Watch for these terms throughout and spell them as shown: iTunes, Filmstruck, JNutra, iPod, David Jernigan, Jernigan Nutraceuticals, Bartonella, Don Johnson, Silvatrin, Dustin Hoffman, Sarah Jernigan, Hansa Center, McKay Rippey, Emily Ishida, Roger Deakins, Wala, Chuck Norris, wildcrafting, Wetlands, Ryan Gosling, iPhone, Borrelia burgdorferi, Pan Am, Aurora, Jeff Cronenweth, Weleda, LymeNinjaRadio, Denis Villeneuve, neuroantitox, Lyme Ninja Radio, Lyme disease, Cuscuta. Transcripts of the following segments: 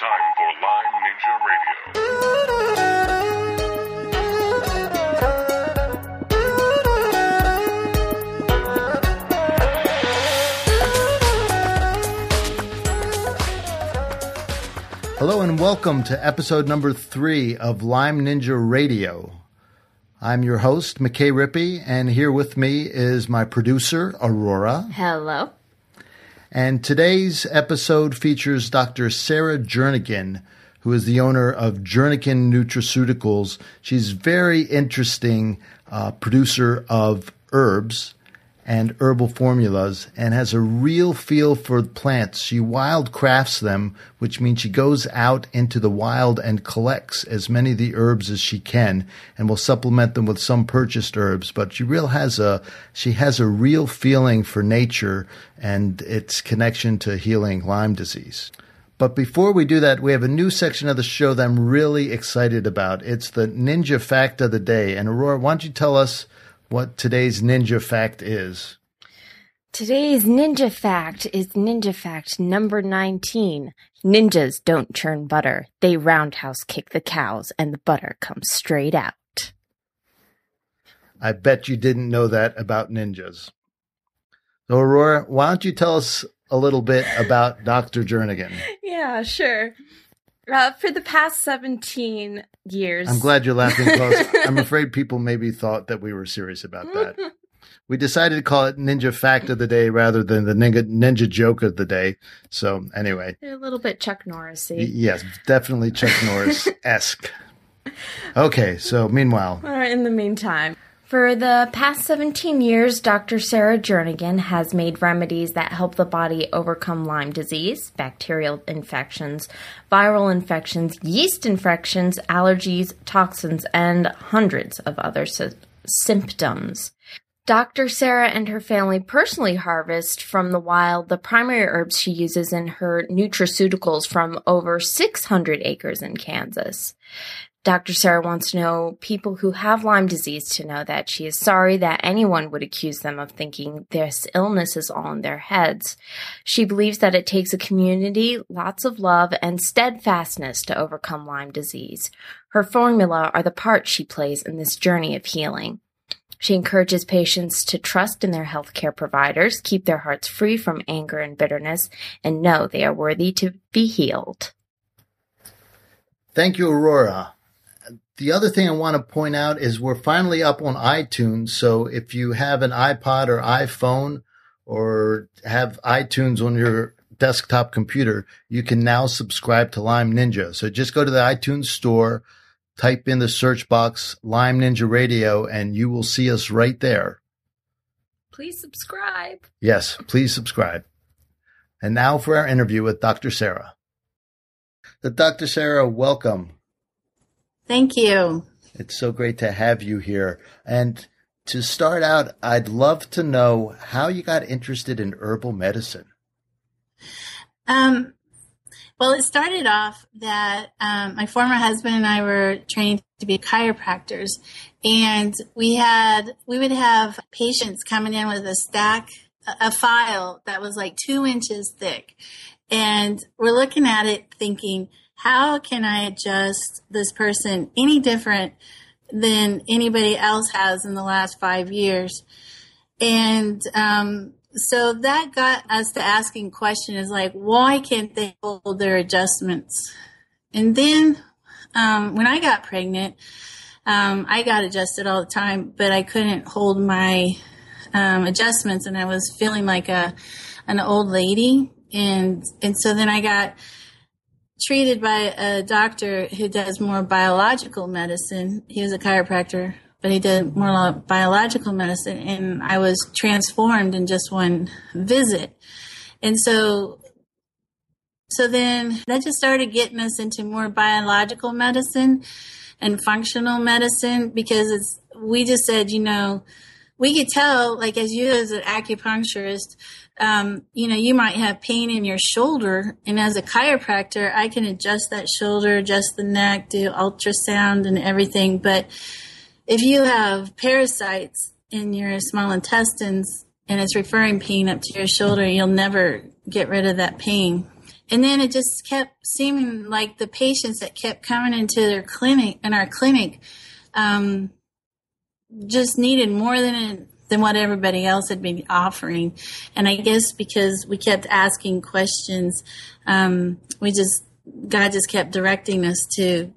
time for Lyme Ninja Radio. Hello and welcome to episode number 3 of Lyme Ninja Radio. I'm your host, McKay Rippey, and here with me is my producer, Aurora. Hello. And today's episode features Dr. Sarah Jernigan, who is the owner of Jernigan Nutraceuticals. She's a very interesting producer of herbs and herbal formulas and has a real feel for plants. She wildcrafts them, which means she goes out into the wild and collects as many of the herbs as she can and will supplement them with some purchased herbs. But she has a real feeling for nature and its connection to healing Lyme disease. But before we do that, we have a new section of the show that I'm really excited about. It's the Ninja Fact of the Day. And Aurora, why don't you tell us what today's Ninja Fact is? Today's Ninja Fact is Ninja Fact number 19. Ninjas don't churn butter. They roundhouse kick the cows, and the butter comes straight out. I bet you didn't know that about ninjas. So, Aurora, why don't you tell us a little bit about Dr. Jernigan? Yeah, sure. For the past 17 years. I'm glad you're laughing close. I'm afraid people maybe thought that we were serious about that. We decided to call it Ninja Fact of the Day rather than the Ninja Joke of the Day. So anyway. They're a little bit Chuck Norris-y. Yes, definitely Chuck Norris-esque. Okay, so meanwhile. All right, in the meantime. For the past 17 years, Dr. Sarah Jernigan has made remedies that help the body overcome Lyme disease, bacterial infections, viral infections, yeast infections, allergies, toxins, and hundreds of other symptoms. Dr. Sarah and her family personally harvest from the wild the primary herbs she uses in her nutraceuticals from over 600 acres in Kansas. Dr. Sarah wants to know people who have Lyme disease to know that she is sorry that anyone would accuse them of thinking this illness is all in their heads. She believes that it takes a community, lots of love, and steadfastness to overcome Lyme disease. Her formula are the part she plays in this journey of healing. She encourages patients to trust in their healthcare providers, keep their hearts free from anger and bitterness, and know they are worthy to be healed. Thank you, Aurora. The other thing I want to point out is we're finally up on iTunes. So if you have an iPod or iPhone or have iTunes on your desktop computer, you can now subscribe to Lyme Ninja. So just go to the iTunes store, type in the search box Lyme Ninja Radio, and you will see us right there. Please subscribe. Yes, please subscribe. And now for our interview with Dr. Sarah. Dr. Sarah, welcome. Thank you. It's so great to have you here. And to start out, I'd love to know how you got interested in herbal medicine. Well, it started off that my former husband and I were trained to be chiropractors, and we would have patients coming in with a file that was like 2 inches thick, and we're looking at it thinking, how can I adjust this person any different than anybody else has in the last 5 years? And so that got us to asking questions like, why can't they hold their adjustments? And then when I got pregnant, I got adjusted all the time, but I couldn't hold my adjustments, and I was feeling like an old lady. And so then I got treated by a doctor who does more biological medicine. He was a chiropractor, but he did more biological medicine, and I was transformed in just one visit. And so then that just started getting us into more biological medicine and functional medicine, because we just said, we could tell, like, as an acupuncturist, you might have pain in your shoulder. And as a chiropractor, I can adjust that shoulder, adjust the neck, do ultrasound and everything. But if you have parasites in your small intestines and it's referring pain up to your shoulder, you'll never get rid of that pain. And then it just kept seeming like the patients that kept coming into their clinic, in our clinic, just needed more than what everybody else had been offering. And I guess because we kept asking questions, God just kept directing us to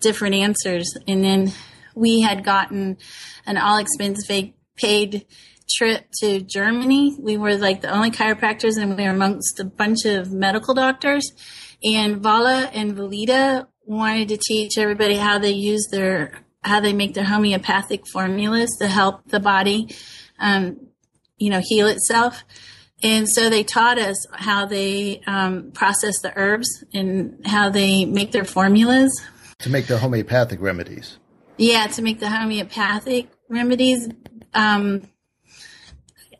different answers. And then we had gotten an all-expense-paid trip to Germany. We were like the only chiropractors, and we were amongst a bunch of medical doctors. And Wala and Weleda wanted to teach everybody how they use how they make their homeopathic formulas to help the body, heal itself. And so they taught us how they process the herbs and how they make their formulas. To make the homeopathic remedies. Yeah, to make the homeopathic remedies.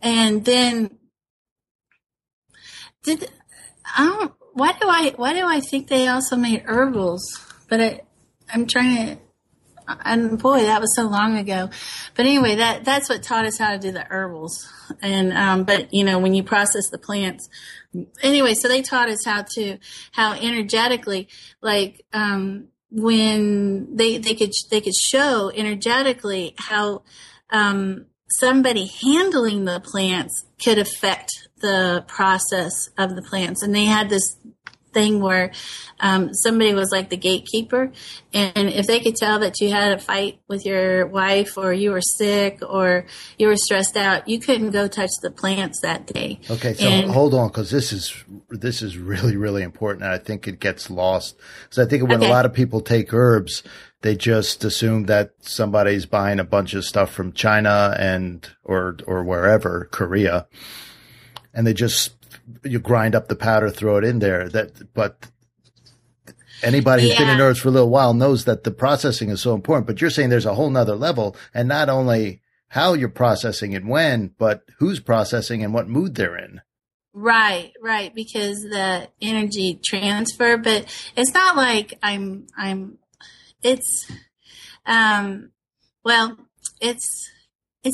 And then, why do I think they also made herbals? But I'm trying to, and boy, that was so long ago. But anyway, that's what taught us how to do the herbals. And, but you know, when you process the plants anyway, so they taught us how energetically, like, when they could show energetically how, somebody handling the plants could affect the process of the plants. And they had this thing where somebody was like the gatekeeper, and if they could tell that you had a fight with your wife or you were sick or you were stressed out, you couldn't go touch the plants that day. Okay, so hold on, because this is really, really important, and I think it gets lost. So I think when a lot of people take herbs, they just assume that somebody's buying a bunch of stuff from China or wherever, Korea, and they just you grind up the powder, throw it in there. But anybody who's been in herbs for a little while knows that the processing is so important. But you're saying there's a whole nother level, and not only how you're processing and when, but who's processing and what mood they're in. Right. Because the energy transfer, but it's not like it's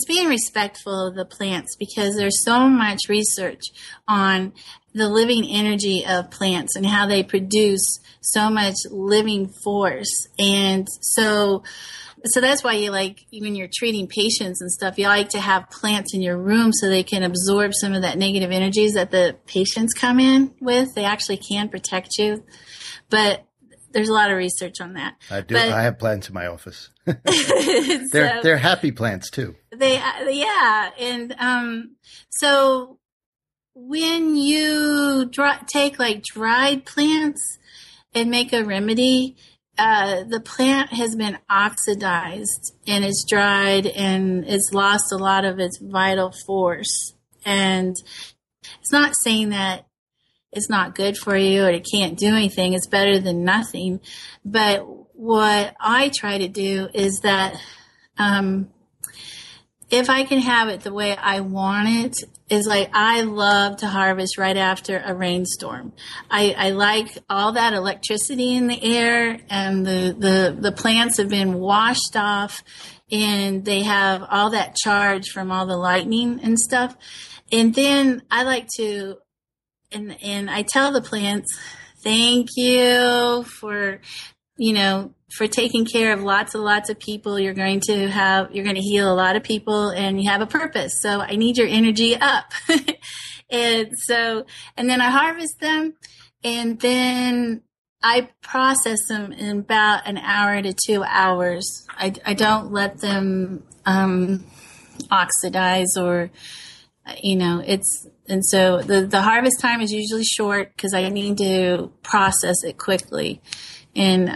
being respectful of the plants, because there's so much research on the living energy of plants and how they produce so much living force. And so that's why you like, when you're treating patients and stuff, you like to have plants in your room so they can absorb some of that negative energies that the patients come in with. They actually can protect you. But there's a lot of research on that. I have plants in my office. They're happy plants too. So when you take like dried plants and make a remedy, the plant has been oxidized and it's dried and it's lost a lot of its vital force. And it's not saying that it's not good for you or it can't do anything. It's better than nothing. But what I try to do is that if I can have it the way I want it, is like I love to harvest right after a rainstorm. I like all that electricity in the air, and the plants have been washed off and they have all that charge from all the lightning and stuff. And then I like to And I tell the plants, thank you for taking care of lots of people. You're going to heal a lot of people, and you have a purpose. So I need your energy up. And then I harvest them, and then I process them in about an hour to 2 hours. I don't let them oxidize or, it's. And so the harvest time is usually short because I need to process it quickly. And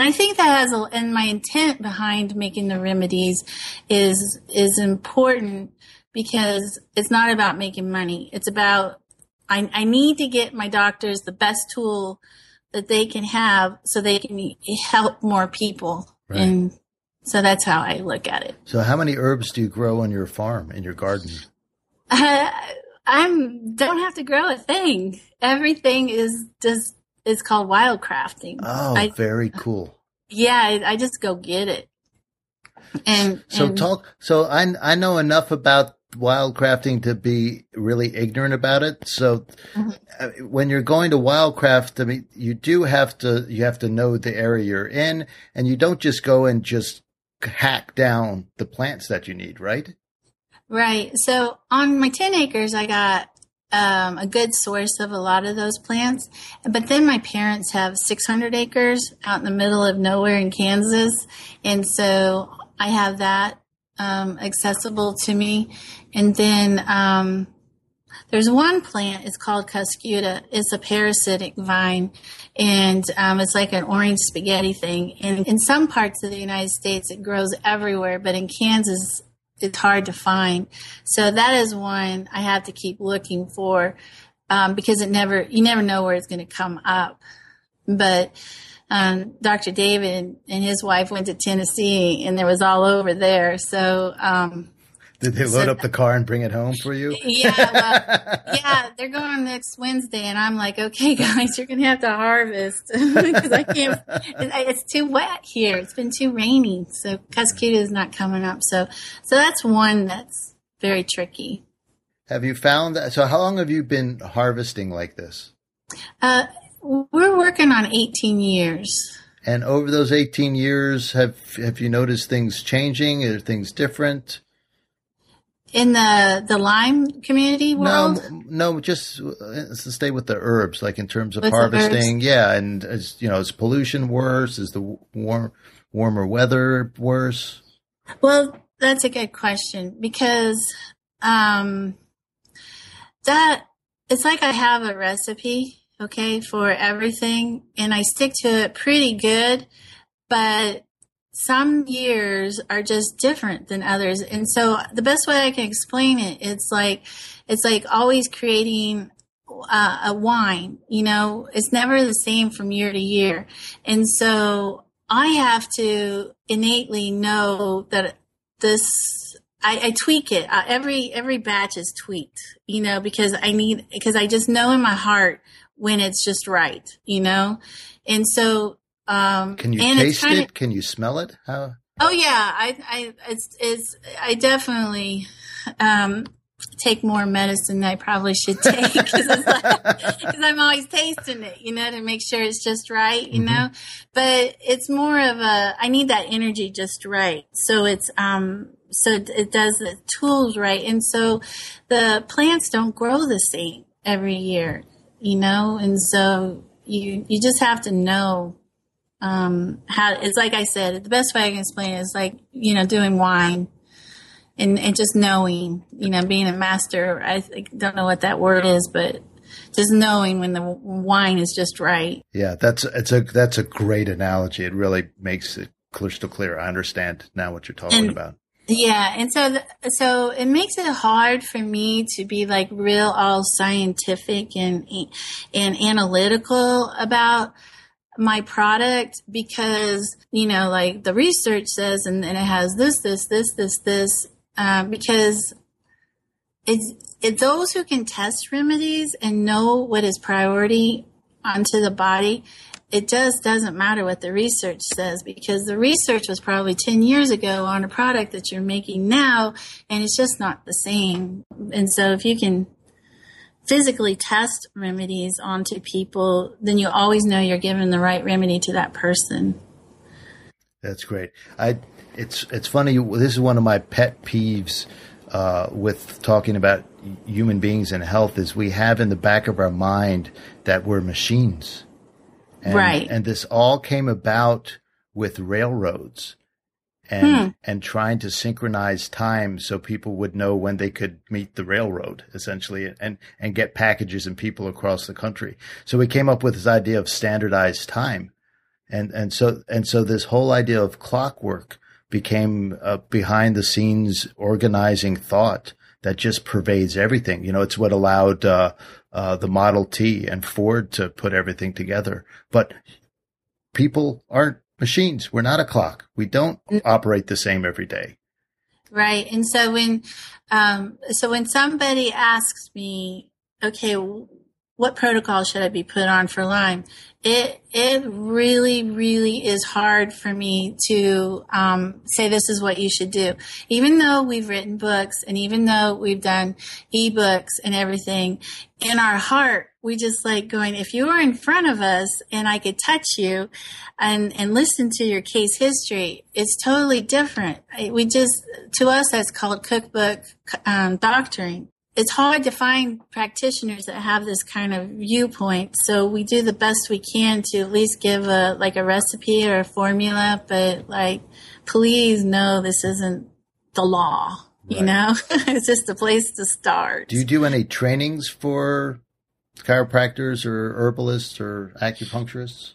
I think that and my intent behind making the remedies is important, because it's not about making money. It's about, I need to get my doctors the best tool that they can have so they can help more people. Right. And so that's how I look at it. So how many herbs do you grow on your farm, in your garden? Don't have to grow a thing. Everything is called wildcrafting. Oh, very cool. Yeah, I just go get it. So I know enough about wildcrafting to be really ignorant about it. So when you're going to wildcraft, I mean, you have to know the area you're in, and you don't just go and just hack down the plants that you need, right? Right. So on my 10 acres, I got a good source of a lot of those plants. But then my parents have 600 acres out in the middle of nowhere in Kansas. And so I have that accessible to me. And then there's one plant, it's called Cuscuta. It's a parasitic vine, and it's like an orange spaghetti thing. And in some parts of the United States, it grows everywhere, but in Kansas, it's hard to find. So that is one I have to keep looking for because you never know where it's going to come up. But Dr. David and his wife went to Tennessee, and there was all over there. So did they load up the car and bring it home for you? Yeah, they're going next Wednesday, and I'm like, okay, guys, you're going to have to harvest because I can't. It's too wet here. It's been too rainy, so Cuscuta is not coming up. So that's one that's very tricky. Have you found that? So how long have you been harvesting like this? We're working on 18 years. And over those 18 years, have you noticed things changing? Are things different? In the lime community world? No, just stay with the herbs, like in terms of harvesting. Yeah, and is pollution worse? Is the warmer weather worse? Well, that's a good question because that it's like I have a recipe, okay, for everything, and I stick to it pretty good, but some years are just different than others. And so the best way I can explain it, it's like always creating a wine, it's never the same from year to year. And so I have to innately know that this, I tweak it. Every batch is tweaked, because I just know in my heart when it's just right, and so, can you taste it? Can you smell it? How? Oh yeah. I definitely, take more medicine than I probably should take because I'm always tasting it, to make sure it's just right, you know, but it's more of I need that energy just right. So it's, so it does the tools right. And so the plants don't grow the same every year, and so you just have to know. How it's like I said, the best way I can explain it is like, doing wine and just knowing, being a master. I don't know what that word is, but just knowing when the wine is just right. Yeah. That's a great analogy. It really makes it crystal clear. I understand now what you're talking about. Yeah. And so, so it makes it hard for me to be like real all scientific and analytical about my product because, like the research says, and it has this, because it's those who can test remedies and know what is priority onto the body. It just doesn't matter what the research says because the research was probably 10 years ago on a product that you're making now, and it's just not the same. And so if you can physically test remedies onto people, then you always know you're giving the right remedy to that person. That's great. It's funny. This is one of my pet peeves with talking about human beings and health is we have in the back of our mind that we're machines. Right. And this all came about with railroads and trying to synchronize time so people would know when they could meet the railroad, essentially, and get packages and people across the country. So we came up with this idea of standardized time. And so this whole idea of clockwork became a behind the scenes organizing thought that just pervades everything. It's what allowed the Model T and Ford to put everything together. But people aren't machines. We're not a clock. We don't operate the same every day. Right. And so when somebody asks me, okay, what protocol should I be put on for Lyme? It really, really is hard for me to say this is what you should do. Even though we've written books and even though we've done ebooks and everything, in our heart, we just like going, if you were in front of us and I could touch you and listen to your case history, it's totally different. We just, to us, that's called cookbook doctoring. It's hard to find practitioners that have this kind of viewpoint. So we do the best we can to at least give a recipe or a formula, but please know this isn't the law, right. You know, it's just a place to start. Do you do any trainings for chiropractors or herbalists or acupuncturists?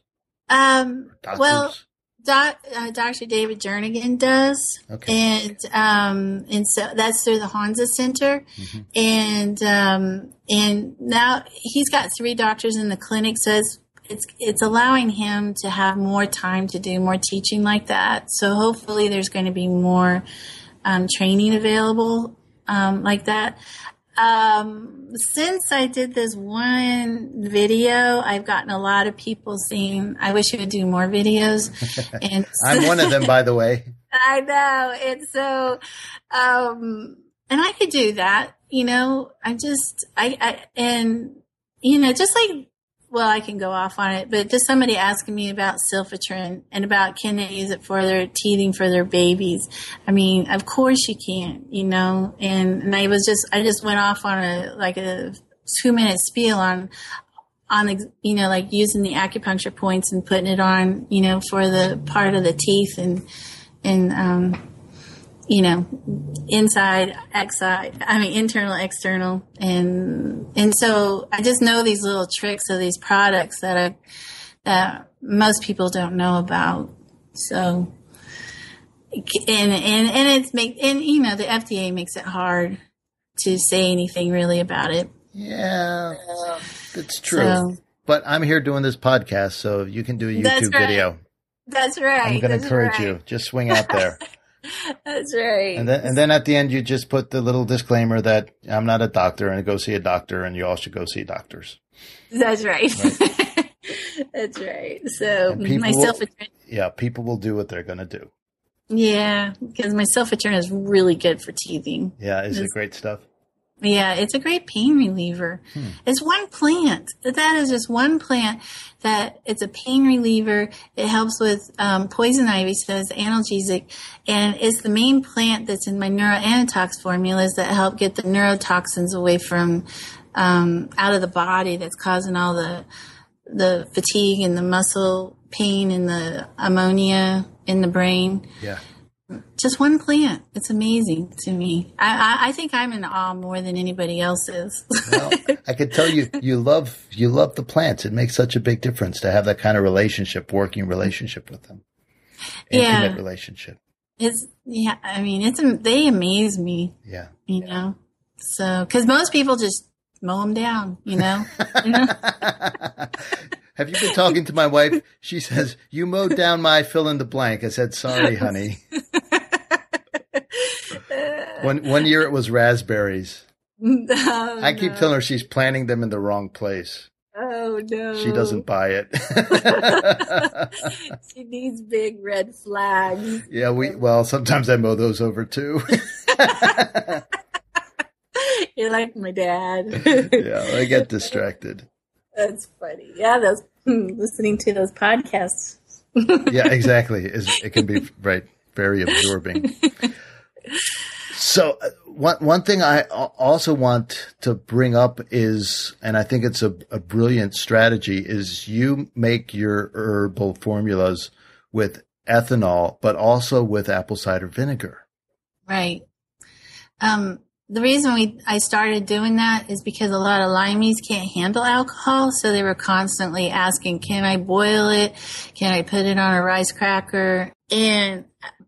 Dr. David Jernigan does, okay. And so that's through the Hansa Center, mm-hmm. And now he's got 3 doctors in the clinic, so it's allowing him to have more time to do more teaching like that. So hopefully there's going to be more training available like that. Since I did this one video, I've gotten a lot of people saying, I wish you would do more videos. And I'm one of them, by the way. I know. And so, and I could do that, you know, I can go off on it, but just somebody asking me about Silvatrin and about can they use it for their teething for their babies. I mean, of course you can, you know, and I just went off on a 2-minute spiel on the, you know, like using the acupuncture points and putting it on, you know, for the part of the teeth and you know, internal, external. And so I just know these little tricks of these products that most people don't know about. So, you know, the FDA makes it hard to say anything really about it. Yeah, it's true. So, but I'm here doing this podcast, so you can do a YouTube video. That's right. I'm going to encourage you. Just swing out there. That's right. And then at the end, you just put the little disclaimer that I'm not a doctor and go see a doctor and you all should go see doctors. That's right. That's right. So my Silvatrin. Yeah, people will do what they're going to do. Yeah, because my Silvatrin is really good for teething. Yeah, is it great stuff? Yeah, it's a great pain reliever. It's one plant. That is just one plant that it's a pain reliever. It helps with poison ivy, so it's analgesic. And it's the main plant that's in my neuroanatox formulas that help get the neurotoxins away from out of the body that's causing all the fatigue and the muscle pain and the ammonia in the brain. Yeah. Just one plant. It's amazing to me. I think I'm in awe more than anybody else is. Well, I could tell you love the plants. It makes such a big difference to have that kind of relationship, working relationship with them. Intimate relationship. They amaze me. Yeah. You know, so, cause most people just mow them down, you know? Have you been talking to my wife? She says, you mowed down my fill in the blank. I said, sorry, honey. One year it was raspberries. Oh, I keep telling her she's planting them in the wrong place. Oh, no. She doesn't buy it. She needs big red flags. Yeah, well, sometimes I mow those over too. You're like my dad. Yeah, I get distracted. That's funny. Yeah, those listening to those podcasts. Yeah, exactly. It can be very absorbing. So one thing I also want to bring up is, and I think it's a brilliant strategy, is you make your herbal formulas with ethanol, but also with apple cider vinegar. Right. The reason I started doing that is because a lot of Lymees can't handle alcohol, so they were constantly asking, can I boil it? Can I put it on a rice cracker? And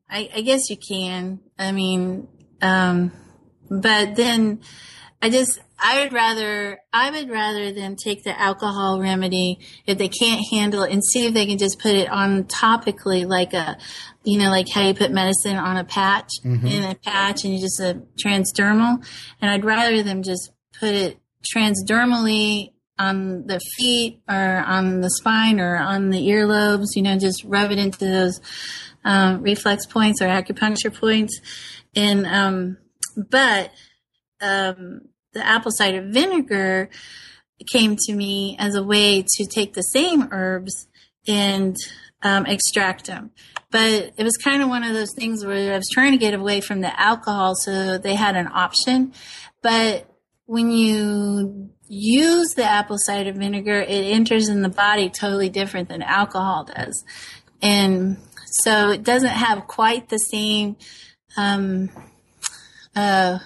I guess you can. I mean, but then I would rather them take the alcohol remedy if they can't handle it and see if they can just put it on topically, like a, you know, like how you put medicine on a patch, mm-hmm. in a patch, and you just a transdermal. And I'd rather them just put it transdermally on the feet or on the spine or on the earlobes, you know, just rub it into those reflex points or acupuncture points. And the apple cider vinegar came to me as a way to take the same herbs and extract them. But it was kind of one of those things where I was trying to get away from the alcohol, so they had an option. But when you use the apple cider vinegar, it enters in the body totally different than alcohol does. And so it doesn't have quite the same the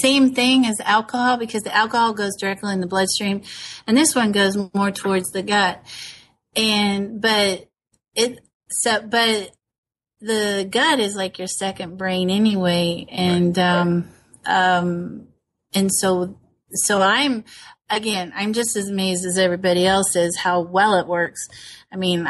same thing as alcohol, because the alcohol goes directly in the bloodstream and this one goes more towards the gut. But the gut is like your second brain anyway. And, so I'm just as amazed as everybody else is how well it works. I mean,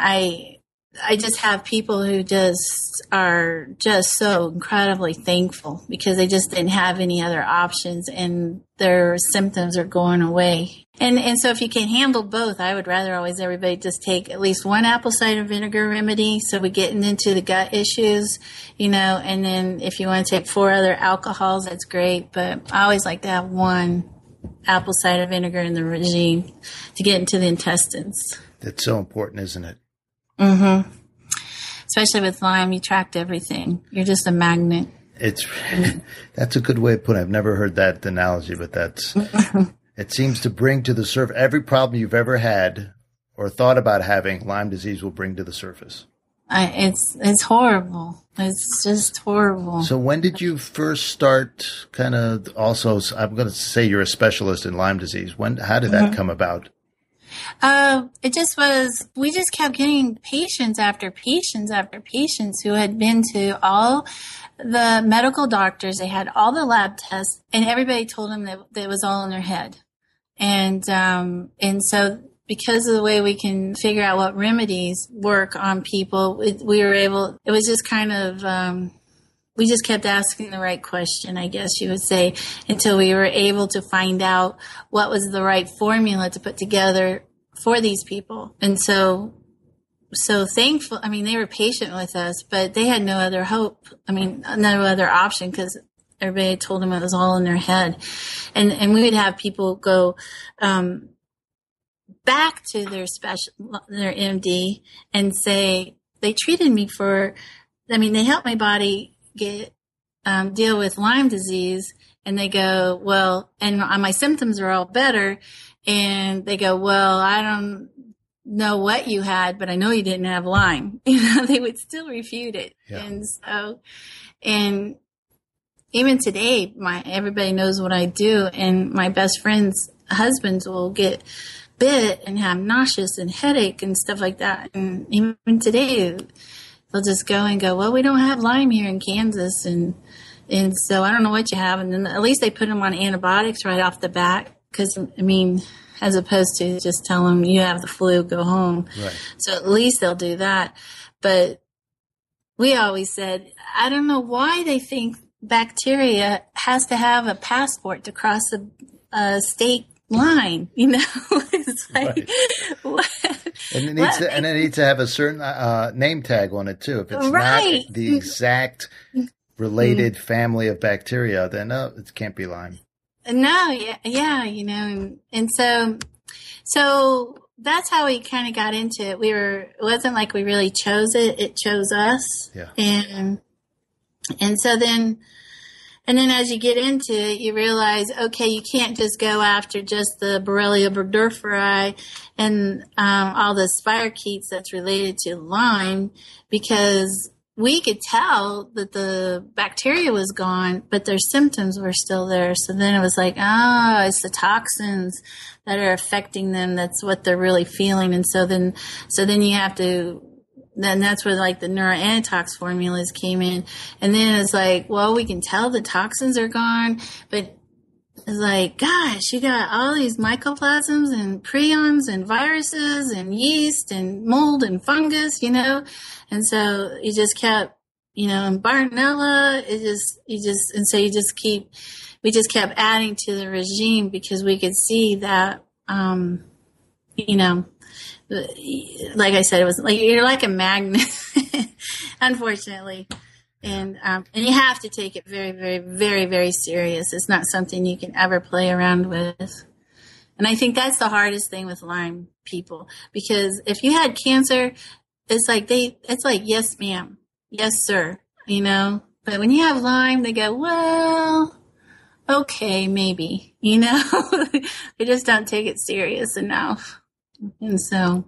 I just have people who just are just so incredibly thankful because they just didn't have any other options and their symptoms are going away. And so if you can handle both, I would rather always everybody just take at least one apple cider vinegar remedy. So we're getting into the gut issues, you know, and then if you want to take 4 other alcohols, that's great. But I always like to have one apple cider vinegar in the regime to get into the intestines. That's so important, isn't it? Mm-hmm. Especially with Lyme, you tract everything. You're just a magnet. That's a good way of putting it. I've never heard that analogy, but that's it seems to bring to the surface every problem you've ever had or thought about having. Lyme disease will bring to the surface. It's horrible. It's just horrible. So when did you first start kind of also, I'm going to say you're a specialist in Lyme disease. How did that come about? We just kept getting patients after patients after patients who had been to all the medical doctors. They had all the lab tests and everybody told them that it was all in their head. And so because of the way we can figure out what remedies work on people, it was just kind of, we just kept asking the right question, I guess you would say, until we were able to find out what was the right formula to put together for these people. And so thankful. I mean, they were patient with us, but they had no other hope. I mean, no other option, because everybody told them it was all in their head. And we would have people go back to their MD and say, they treated me they helped my body deal with Lyme disease, and they go, well, and my symptoms are all better, and they go, well, I don't know what you had, but I know you didn't have Lyme. You know, they would still refute it. Yeah. And even today, everybody knows what I do, and my best friend's husbands will get bit and have nauseous and headache and stuff like that, and even today they'll just go, well, we don't have Lyme here in Kansas. And so I don't know what you have. And then at least they put them on antibiotics right off the bat. Because, I mean, as opposed to just tell them you have the flu, go home. Right. So at least they'll do that. But we always said, I don't know why they think bacteria has to have a passport to cross a state line, you know. It's like, right. And it needs to have a certain name tag on it too. If it's right. Not the exact related family of bacteria, then it can't be Lyme. No, yeah, you know, and so that's how we kind of got into it. It wasn't like we really chose it; it chose us. Yeah, and so then. And then as you get into it, you realize, okay, you can't just go after just the Borrelia burgdorferi and all the spirochetes that's related to Lyme, because we could tell that the bacteria was gone, but their symptoms were still there. So then it was like, it's the toxins that are affecting them. That's what they're really feeling. And so then you have to... Then that's where like the neuroantitox formulas came in. And then it's like, well, we can tell the toxins are gone, but it's like, gosh, you got all these mycoplasms and prions and viruses and yeast and mold and fungus, you know? And so you just kept, you know, and Bartonella, and so you just keep we just kept adding to the regime because we could see that, you know, like I said, it was like you're like a magnet, unfortunately. And you have to take it very, very, very, very serious. It's not something you can ever play around with. And I think that's the hardest thing with Lyme people, because if you had cancer, it's like yes, ma'am, yes, sir, you know. But when you have Lyme, they go, well, okay, maybe, you know. They just don't take it serious enough. And so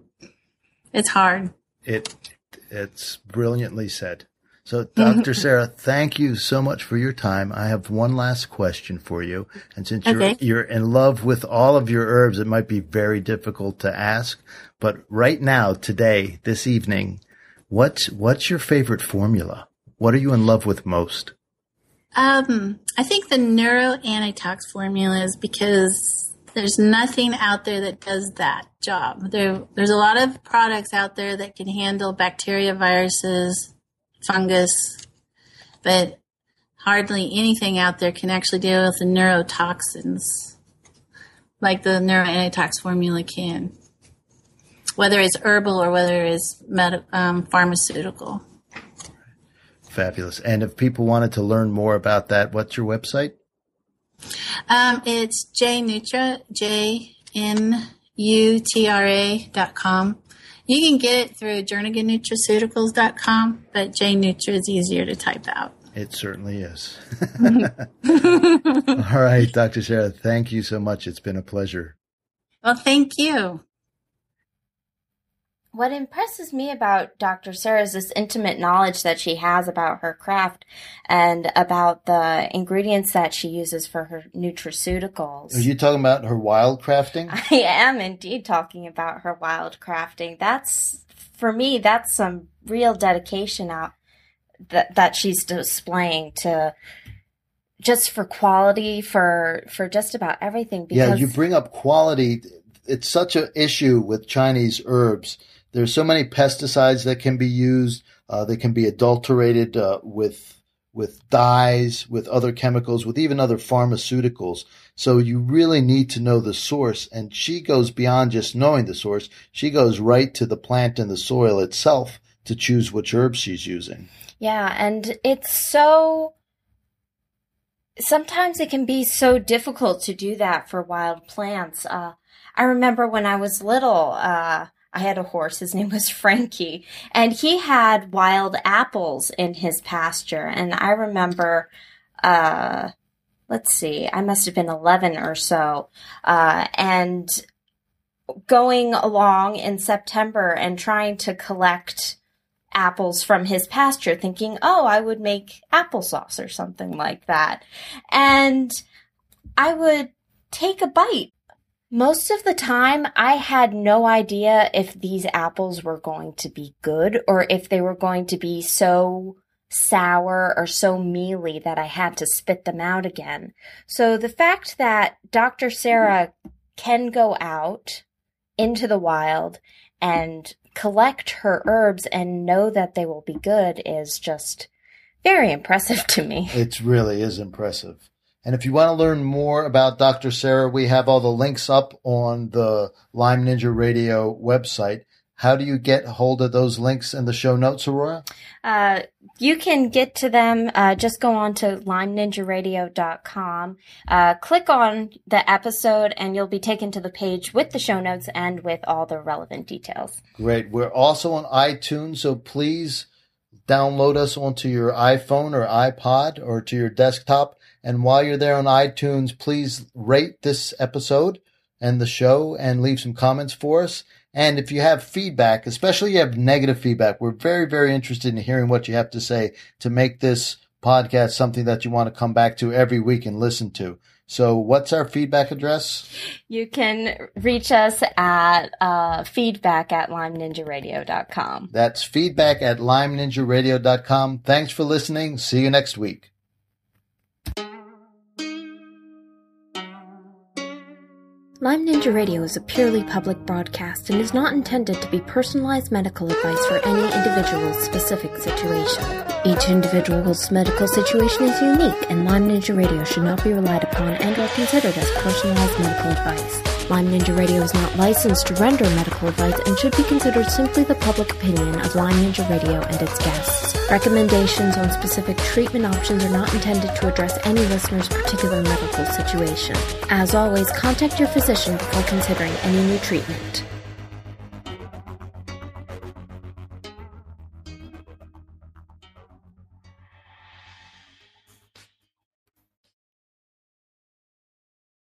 it's hard. It's brilliantly said. So, Dr. Sarah, thank you so much for your time. I have one last question for you. And since you're in love with all of your herbs, it might be very difficult to ask. But right now, today, this evening, what's your favorite formula? What are you in love with most? I think the neuroantitox formulas, because there's nothing out there that does that job. There's a lot of products out there that can handle bacteria, viruses, fungus, but hardly anything out there can actually deal with the neurotoxins like the neuroantitox formula can, whether it's herbal or whether it's pharmaceutical. Fabulous. And if people wanted to learn more about that, what's your website? It's JNutra, JNutra.com. You can get it through Jernigan Nutraceuticals.com, but JNutra is easier to type out. It certainly is. All right, Dr. Sarah, thank you so much. It's been a pleasure. Well, thank you. What impresses me about Dr. Sarah is this intimate knowledge that she has about her craft and about the ingredients that she uses for her nutraceuticals. Are you talking about her wild crafting? I am indeed talking about her wild crafting. That's, for me, that's some real dedication out that she's displaying to just for quality, for just about everything. Because yeah, you bring up quality. It's such an issue with Chinese herbs. There's so many pesticides that can be used. They can be adulterated with dyes, with other chemicals, with even other pharmaceuticals. So you really need to know the source. And she goes beyond just knowing the source. She goes right to the plant and the soil itself to choose which herbs she's using. Yeah, and it's so... Sometimes it can be so difficult to do that for wild plants. I remember when I was little, I had a horse. His name was Frankie, and he had wild apples in his pasture. And I remember, I must have been 11 or so, and going along in September and trying to collect apples from his pasture, thinking, oh, I would make applesauce or something like that. And I would take a bite. Most of the time, I had no idea if these apples were going to be good or if they were going to be so sour or so mealy that I had to spit them out again. So the fact that Dr. Sarah can go out into the wild and collect her herbs and know that they will be good is just very impressive to me. It really is impressive. And if you want to learn more about Dr. Sarah, we have all the links up on the Lyme Ninja Radio website. How do you get hold of those links in the show notes, Aurora? You can get to them. Just go on to LymeNinjaRadio.com. Click on the episode, and you'll be taken to the page with the show notes and with all the relevant details. Great. We're also on iTunes, so please download us onto your iPhone or iPod or to your desktop. And while you're there on iTunes, please rate this episode and the show and leave some comments for us. And if you have feedback, especially if you have negative feedback, we're very, very interested in hearing what you have to say to make this podcast something that you want to come back to every week and listen to. So what's our feedback address? You can reach us at feedback@LymeNinjaRadio.com. That's feedback@LymeNinjaRadio.com. Thanks for listening. See you next week. Lyme Ninja Radio is a purely public broadcast and is not intended to be personalized medical advice for any individual's specific situation. Each individual's medical situation is unique, and Lyme Ninja Radio should not be relied upon and or considered as personalized medical advice. Lyme Ninja Radio is not licensed to render medical advice and should be considered simply the public opinion of Lyme Ninja Radio and its guests. Recommendations on specific treatment options are not intended to address any listener's particular medical situation. As always, contact your physician before considering any new treatment.